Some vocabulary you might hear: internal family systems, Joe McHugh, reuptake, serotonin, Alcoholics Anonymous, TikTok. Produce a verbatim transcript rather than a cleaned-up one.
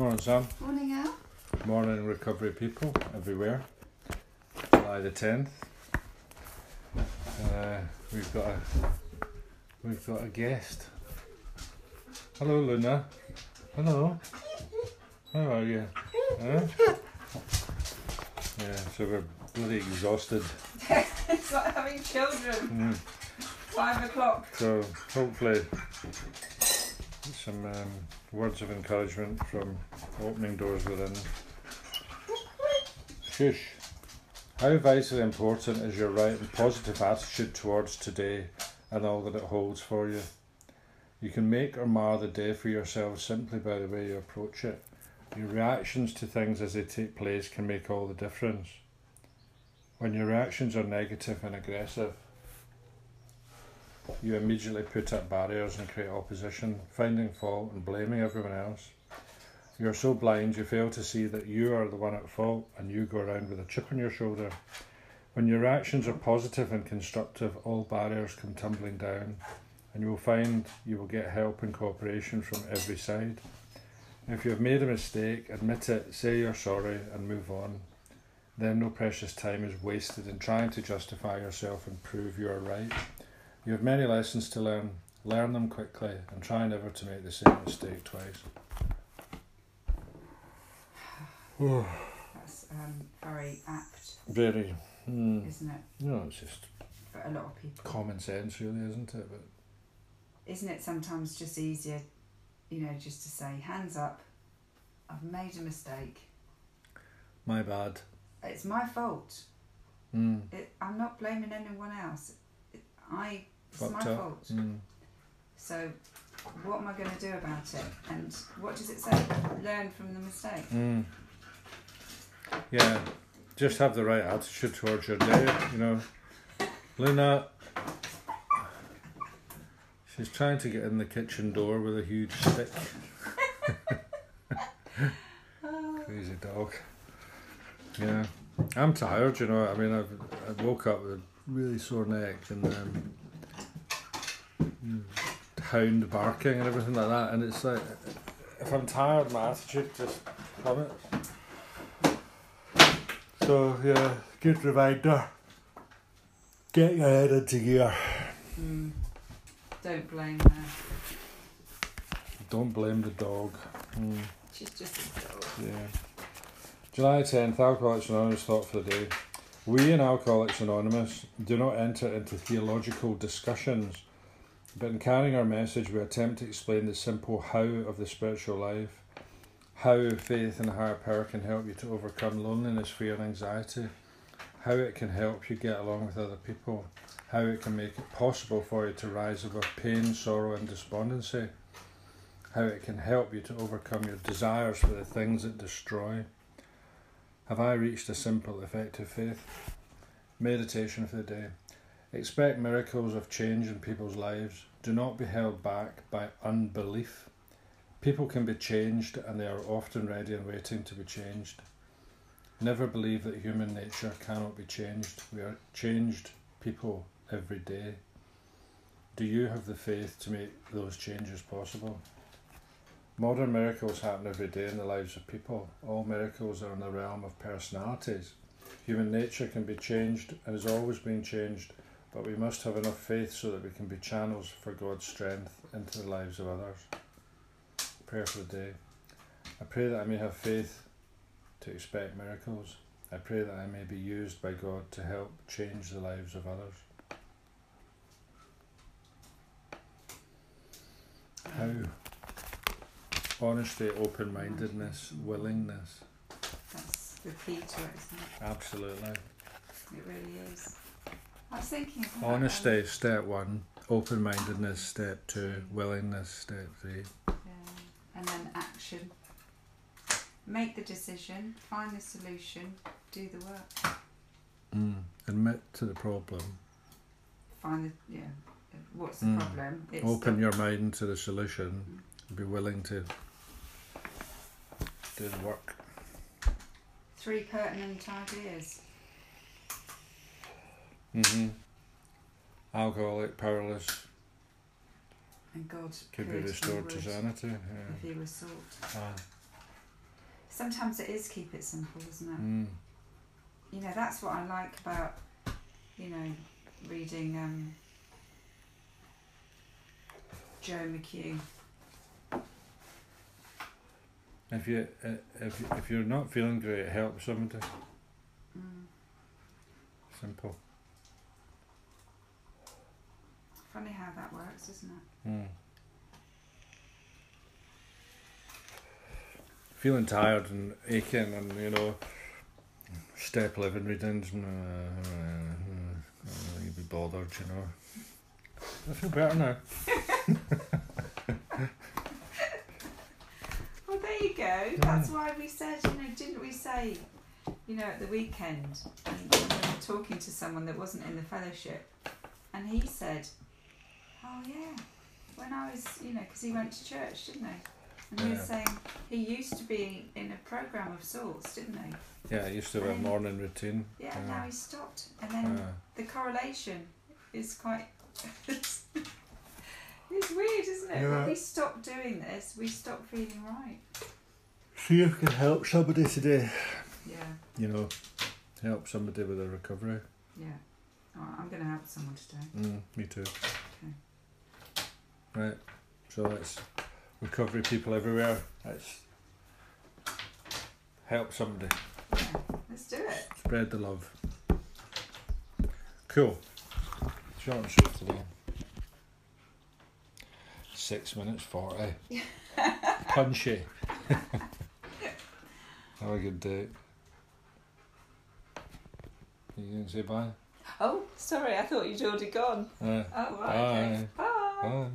Morning, Sam. Morning, Al. Morning, recovery people everywhere. July the tenth. Uh, we've got a we've got a guest. Hello, Luna. Hello. How are you? Huh? Yeah, so we're bloody exhausted. It's like having children. Mm. Five o'clock. So hopefully some um, words of encouragement from Opening Doors Within. Shush. How vitally important is your right and positive attitude towards today and all that it holds for you? You can make or mar the day for yourself simply by the way you approach it. Your reactions to things as they take place can make all the difference. When your reactions are negative and aggressive, you immediately put up barriers and create opposition, finding fault and blaming everyone else. You are so blind you fail to see that you are the one at fault and you go around with a chip on your shoulder. When your actions are positive and constructive, all barriers come tumbling down and you will find you will get help and cooperation from every side. If you have made a mistake, admit it, say you're sorry and move on. Then no precious time is wasted in trying to justify yourself and prove you are right. You have many lessons to learn. Learn them quickly and try never to make the same mistake twice. Oh. That's um, very apt. Very. Mm. Isn't it? No, it's just for a lot of people. Common sense, really, isn't it? But isn't it sometimes just easier, you know, just to say, hands up, I've made a mistake. My bad. It's my fault. Mm. It, I'm not blaming anyone else. I, it's Fucked my up. fault. Mm. So, what am I going to do about it? And what does it say? Learn from the mistake. Mm. Yeah, just have the right attitude towards your day, you know. Luna, she's trying to get in the kitchen door with a huge stick. Crazy dog. Yeah, I'm tired, you know. I mean, I've, I woke up with a really sore neck and um, hound barking and everything like that, and it's like if I'm tired my attitude just plummets. So yeah, good reminder, get your head into gear. Mm. Don't blame her. Don't blame the dog. Mm. She's just a dog. Yeah. July tenth, Alcoholics Anonymous thought for the day. We in Alcoholics Anonymous do not enter into theological discussions, but in carrying our message we attempt to explain the simple how of the spiritual life, how faith and higher power can help you to overcome loneliness, fear and anxiety, how it can help you get along with other people, how it can make it possible for you to rise above pain, sorrow and despondency, how it can help you to overcome your desires for the things that destroy. Have I reached a simple, effective faith? Meditation for the day. Expect miracles of change in people's lives. Do not be held back by unbelief. People can be changed and they are often ready and waiting to be changed. Never believe that human nature cannot be changed. We are changed people every day. Do you have the faith to make those changes possible? Modern miracles happen every day in the lives of people. All miracles are in the realm of personalities. Human nature can be changed and is always being changed, but we must have enough faith so that we can be channels for God's strength into the lives of others. Prayer for the day. I pray that I may have faith to expect miracles. I pray that I may be used by God to help change the lives of others. How? Honesty, open-mindedness, willingness. That's the key to it, isn't it? Absolutely. It really is. I was thinking of honesty, step one. Open-mindedness, step two. Willingness, step three. Yeah. And then action. Make the decision, find the solution, do the work. Mm. Admit to the problem. Find the, yeah, what's the mm. problem? It's open the, your mind to the solution. Mm. Be willing to do the work. Three pertinent ideas. Mm-hmm. Alcoholic, powerless. And God could, could be restored to sanity. Yeah. If he was sought. Ah. sometimes it is keep it simple, isn't it? Mm. You know, that's what I like about, you know, reading um, Joe McHugh. If you if if you're not feeling great, help somebody. Mm. Simple. Funny how that works, isn't it? Mm. Feeling tired and aching, and you know, step living readings. Uh, uh, you'd be bothered, you know. I feel better now. Well, there you go. That's why we said, you know, didn't we say, you know, at the weekend, and we were talking to someone that wasn't in the fellowship, and he said, oh yeah, when I was, you know, because he went to church, didn't he? And yeah. He was saying he used to be in a programme of sorts, didn't he? Yeah, he used to have and a morning routine. Yeah, yeah, now he stopped. And then yeah. The correlation is quite... it's weird, isn't it? Yeah. When we stop doing this, we stop feeling right. See if you can help somebody today. Yeah. You know, help somebody with their recovery. Yeah. All right, I'm going to help someone today. Mm, me too. Okay. Right, so let's... Recovery people everywhere. Let's help somebody. Yeah, let's do it. Spread the love. Cool. Short and sweet today. Six minutes forty. Punchy. Have a good day. You can say bye. Oh, sorry. I thought you'd already gone. Uh, oh, right. Bye. Okay. Bye. Bye.